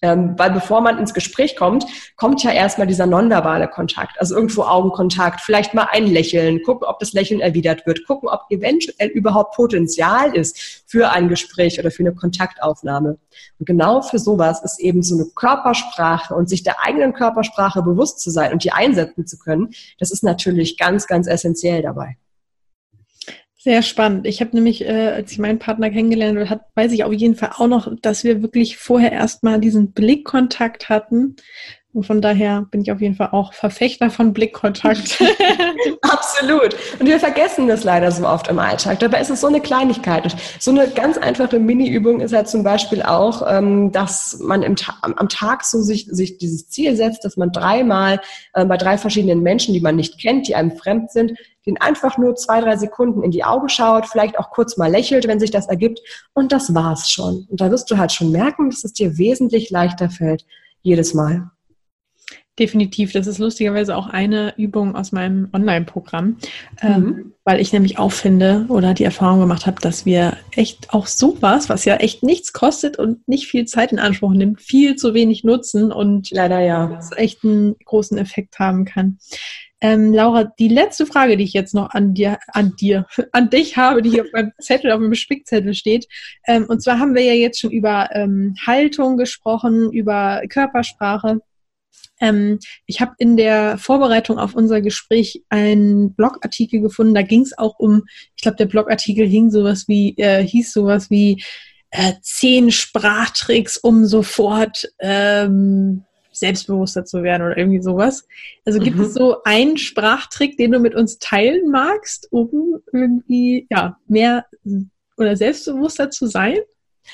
Weil bevor man ins Gespräch kommt, kommt ja erstmal dieser nonverbale Kontakt, also irgendwo Augenkontakt, vielleicht mal ein Lächeln, gucken, ob das Lächeln erwidert wird, gucken, ob eventuell überhaupt Potenzial ist für ein Gespräch oder für eine Kontaktaufnahme. Und genau für sowas ist eben so eine Körpersprache und sich der eigenen Körpersprache bewusst zu sein und die einsetzen zu können, das ist natürlich ganz, ganz essentiell dabei. Sehr spannend. Ich habe nämlich, als ich meinen Partner kennengelernt habe, weiß ich auf jeden Fall auch noch, dass wir wirklich vorher erstmal diesen Blickkontakt hatten. Und von daher bin ich auf jeden Fall auch Verfechter von Blickkontakt. Absolut. Und wir vergessen das leider so oft im Alltag. Dabei ist es so eine Kleinigkeit. Und so eine ganz einfache Mini-Übung ist halt zum Beispiel auch, dass man am Tag so sich dieses Ziel setzt, dass man dreimal bei 3 verschiedenen Menschen, die man nicht kennt, die einem fremd sind, den einfach nur 2-3 Sekunden in die Augen schaut, vielleicht auch kurz mal lächelt, wenn sich das ergibt. Und das war's schon. Und da wirst du halt schon merken, dass es dir wesentlich leichter fällt, jedes Mal. Definitiv. Das ist lustigerweise auch eine Übung aus meinem Online-Programm, weil ich nämlich auch finde oder die Erfahrung gemacht habe, dass wir echt auch sowas, was ja echt nichts kostet und nicht viel Zeit in Anspruch nimmt, viel zu wenig nutzen und leider das echt einen großen Effekt haben kann. Laura, die letzte Frage, die ich jetzt noch an dich habe, die hier auf meinem Zettel, auf meinem Spickzettel steht. Und zwar haben wir ja jetzt schon über Haltung gesprochen, über Körpersprache. Ich habe in der Vorbereitung auf unser Gespräch einen Blogartikel gefunden, da ging es auch um, ich glaube, der Blogartikel hieß sowas wie 10 Sprachtricks, um sofort selbstbewusster zu werden oder irgendwie sowas. Also gibt es so einen Sprachtrick, den du mit uns teilen magst, um irgendwie mehr oder selbstbewusster zu sein?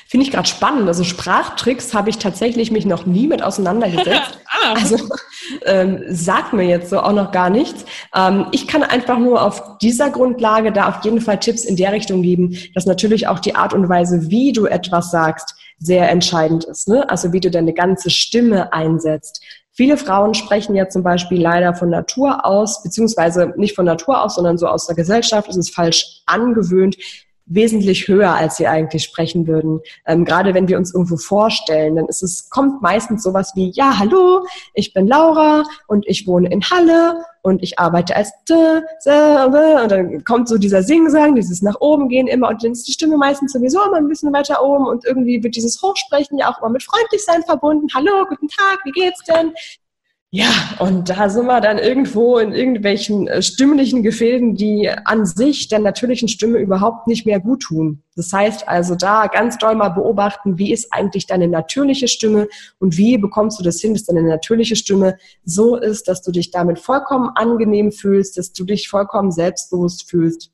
Finde ich gerade spannend. Also Sprachtricks habe ich tatsächlich mich noch nie mit auseinandergesetzt. Also sagt mir jetzt so auch noch gar nichts. Ich kann einfach nur auf dieser Grundlage da auf jeden Fall Tipps in der Richtung geben, dass natürlich auch die Art und Weise, wie du etwas sagst, sehr entscheidend ist, ne? Also wie du deine ganze Stimme einsetzt. Viele Frauen sprechen ja zum Beispiel leider von Natur aus, beziehungsweise nicht von Natur aus, sondern so aus der Gesellschaft, es ist falsch angewöhnt, wesentlich höher, als sie eigentlich sprechen würden. Gerade wenn wir uns irgendwo vorstellen, dann kommt meistens sowas wie, ja, hallo, ich bin Laura und ich wohne in Halle und ich arbeite als und dann kommt so dieser Singsang, dieses nach oben gehen immer und dann ist die Stimme meistens sowieso immer ein bisschen weiter oben und irgendwie wird dieses Hochsprechen ja auch immer mit Freundlichsein verbunden. Hallo, guten Tag, wie geht's denn? Ja, und da sind wir dann irgendwo in irgendwelchen stimmlichen Gefilden, die an sich der natürlichen Stimme überhaupt nicht mehr gut tun. Das heißt also da ganz doll mal beobachten, wie ist eigentlich deine natürliche Stimme und wie bekommst du das hin, dass deine natürliche Stimme so ist, dass du dich damit vollkommen angenehm fühlst, dass du dich vollkommen selbstbewusst fühlst.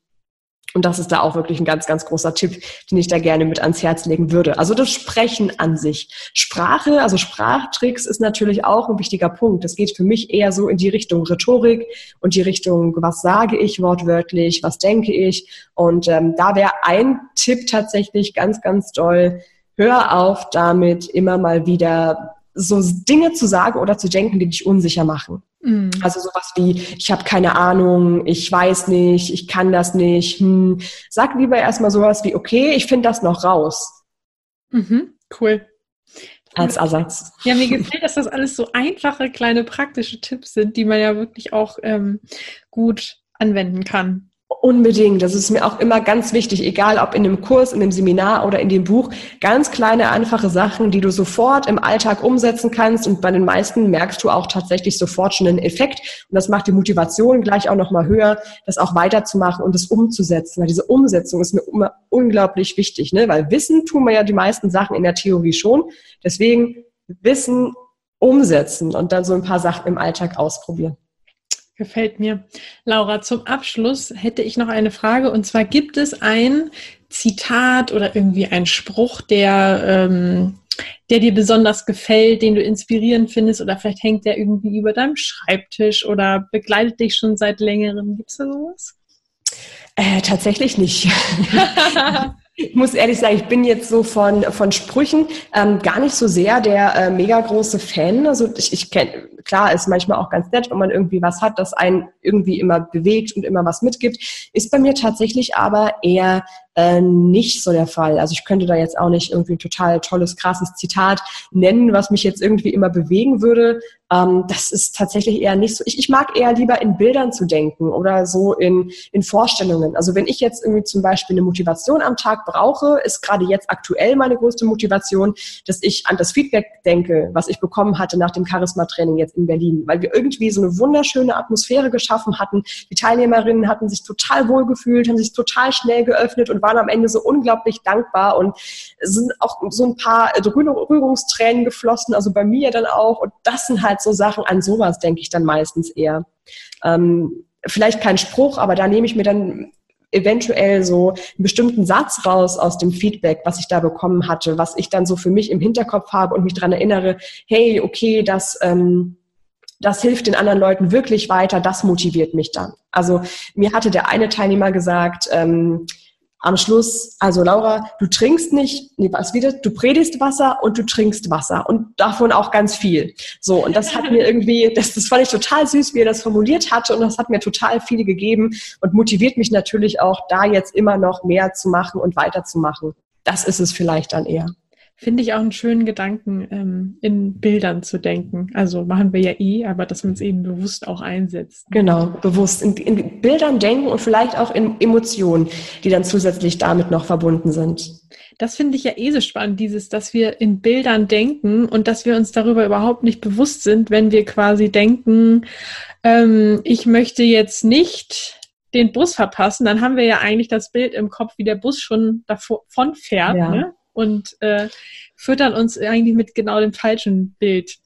Und das ist da auch wirklich ein ganz, ganz großer Tipp, den ich da gerne mit ans Herz legen würde. Also das Sprechen an sich. Sprache, also Sprachtricks ist natürlich auch ein wichtiger Punkt. Das geht für mich eher so in die Richtung Rhetorik und die Richtung, was sage ich wortwörtlich, was denke ich. Und da wäre ein Tipp tatsächlich ganz, ganz doll, hör auf damit, immer mal wieder so Dinge zu sagen oder zu denken, die dich unsicher machen. Also sowas wie, ich habe keine Ahnung, ich weiß nicht, ich kann das nicht. Sag lieber erstmal sowas wie, okay, ich finde das noch raus. Mhm, cool. Als Ersatz. Ja, mir gefällt, dass das alles so einfache, kleine, praktische Tipps sind, die man ja wirklich auch gut anwenden kann. Unbedingt. Das ist mir auch immer ganz wichtig, egal ob in einem Kurs, in einem Seminar oder in dem Buch. Ganz kleine, einfache Sachen, die du sofort im Alltag umsetzen kannst. Und bei den meisten merkst du auch tatsächlich sofort schon einen Effekt. Und das macht die Motivation gleich auch nochmal höher, das auch weiterzumachen und das umzusetzen. Weil diese Umsetzung ist mir immer unglaublich wichtig, ne? Weil Wissen tun wir ja die meisten Sachen in der Theorie schon. Deswegen Wissen umsetzen und dann so ein paar Sachen im Alltag ausprobieren. Gefällt mir. Laura, zum Abschluss hätte ich noch eine Frage. Und zwar, gibt es ein Zitat oder irgendwie einen Spruch, der dir besonders gefällt, den du inspirierend findest? Oder vielleicht hängt der irgendwie über deinem Schreibtisch oder begleitet dich schon seit längerem. Gibt es da sowas? Tatsächlich nicht. Ich muss ehrlich sagen, ich bin jetzt so von Sprüchen gar nicht so sehr der mega große Fan. Also ich kenne, klar, ist manchmal auch ganz nett, wenn man irgendwie was hat, das einen irgendwie immer bewegt und immer was mitgibt. Ist bei mir tatsächlich aber eher nicht so der Fall. Also ich könnte da jetzt auch nicht irgendwie ein total tolles, krasses Zitat nennen, was mich jetzt irgendwie immer bewegen würde. Das ist tatsächlich eher nicht so. Ich mag eher lieber in Bildern zu denken oder so in Vorstellungen. Also wenn ich jetzt irgendwie zum Beispiel eine Motivation am Tag brauche, ist gerade jetzt aktuell meine größte Motivation, dass ich an das Feedback denke, was ich bekommen hatte nach dem Charisma-Training jetzt in Berlin, weil wir irgendwie so eine wunderschöne Atmosphäre geschaffen hatten. Die Teilnehmerinnen hatten sich total wohl gefühlt, haben sich total schnell geöffnet und waren am Ende so unglaublich dankbar und sind auch so ein paar Rührungstränen geflossen, also bei mir dann auch. Und das sind halt so Sachen, an sowas denke ich dann meistens eher. Vielleicht kein Spruch, aber da nehme ich mir dann eventuell so einen bestimmten Satz raus aus dem Feedback, was ich da bekommen hatte, was ich dann so für mich im Hinterkopf habe und mich daran erinnere, hey, okay, das hilft den anderen Leuten wirklich weiter, das motiviert mich dann. Also mir hatte der eine Teilnehmer gesagt, am Schluss, also Laura, du predigst Wasser und du trinkst Wasser und davon auch ganz viel. So, und das hat mir irgendwie, das fand ich total süß, wie er das formuliert hatte, und das hat mir total viel gegeben und motiviert mich natürlich auch, da jetzt immer noch mehr zu machen und weiterzumachen. Das ist es vielleicht dann eher. Finde ich auch einen schönen Gedanken, in Bildern zu denken. Also machen wir ja aber dass man es eben bewusst auch einsetzt. Genau, bewusst in Bildern denken und vielleicht auch in Emotionen, die dann zusätzlich damit noch verbunden sind. Das finde ich ja so spannend, dass wir in Bildern denken und dass wir uns darüber überhaupt nicht bewusst sind, wenn wir quasi denken, ich möchte jetzt nicht den Bus verpassen, dann haben wir ja eigentlich das Bild im Kopf, wie der Bus schon davon fährt, ja. Ne? Und füttern uns eigentlich mit genau dem falschen Bild.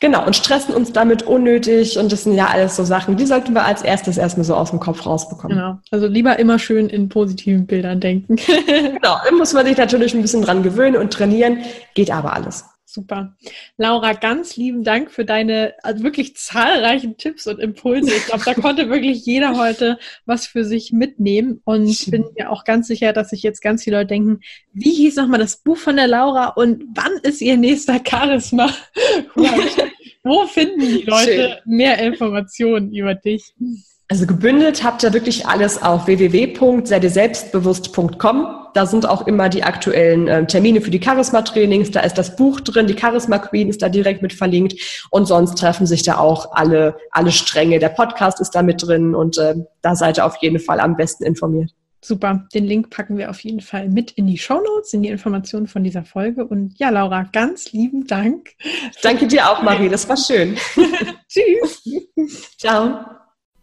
Genau, und stressen uns damit unnötig. Und das sind ja alles so Sachen, die sollten wir als erstes erstmal so aus dem Kopf rausbekommen. Genau, also lieber immer schön in positiven Bildern denken. Genau, da muss man sich natürlich ein bisschen dran gewöhnen und trainieren. Geht aber alles. Super. Laura, ganz lieben Dank für deine wirklich zahlreichen Tipps und Impulse. Ich glaube, da konnte wirklich jeder heute was für sich mitnehmen. Und ich bin mir auch ganz sicher, dass sich jetzt ganz viele Leute denken, wie hieß nochmal das Buch von der Laura und wann ist ihr nächster Charisma? Wo finden die Leute mehr Informationen über dich? Also gebündelt habt ihr wirklich alles auf www.seidirselbstbewusst.com. Da sind auch immer die aktuellen Termine für die Charisma-Trainings. Da ist das Buch drin, die Charisma Queen ist da direkt mit verlinkt. Und sonst treffen sich da auch alle Stränge. Der Podcast ist da mit drin und da seid ihr auf jeden Fall am besten informiert. Super, den Link packen wir auf jeden Fall mit in die Shownotes, in die Informationen von dieser Folge. Und ja, Laura, ganz lieben Dank. Danke dir auch, Marie, das war schön. Tschüss. Ciao.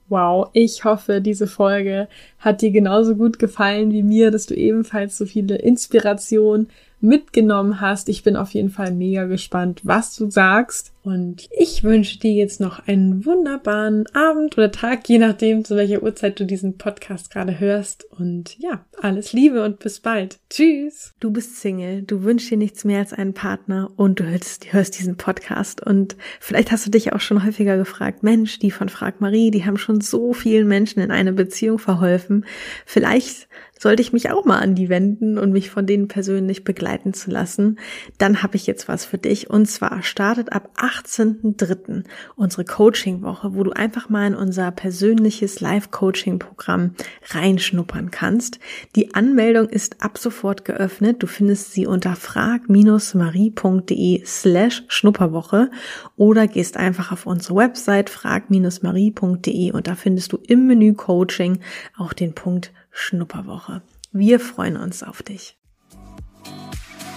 Wow, ich hoffe, diese Folge hat dir genauso gut gefallen wie mir, dass du ebenfalls so viele Inspirationen mitgenommen hast. Ich bin auf jeden Fall mega gespannt, was du sagst. Und ich wünsche dir jetzt noch einen wunderbaren Abend oder Tag, je nachdem, zu welcher Uhrzeit du diesen Podcast gerade hörst. Und ja, alles Liebe und bis bald. Tschüss! Du bist Single, du wünschst dir nichts mehr als einen Partner und du hörst diesen Podcast. Und vielleicht hast du dich auch schon häufiger gefragt, Mensch, die von Frag Marie, die haben schon so vielen Menschen in eine Beziehung verholfen. Vielleicht sollte ich mich auch mal an die wenden und mich von denen persönlich begleiten zu lassen. Dann habe ich jetzt was für dich. Und zwar startet ab 18.03. unsere Coaching-Woche, wo du einfach mal in unser persönliches Live-Coaching-Programm reinschnuppern kannst. Die Anmeldung ist ab sofort geöffnet. Du findest sie unter frag-marie.de/Schnupperwoche oder gehst einfach auf unsere Website frag-marie.de und da findest du im Menü Coaching auch den Punkt Schnupperwoche. Wir freuen uns auf dich.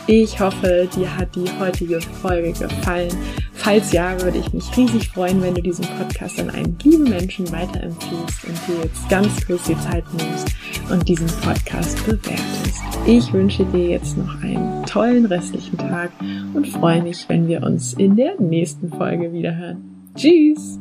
Ich hoffe, dir hat die heutige Folge gefallen. Falls ja, würde ich mich riesig freuen, wenn du diesen Podcast an einen lieben Menschen weiterempfiehlst und dir jetzt ganz kurz die Zeit nimmst und diesen Podcast bewertest. Ich wünsche dir jetzt noch einen tollen restlichen Tag und freue mich, wenn wir uns in der nächsten Folge wiederhören. Tschüss!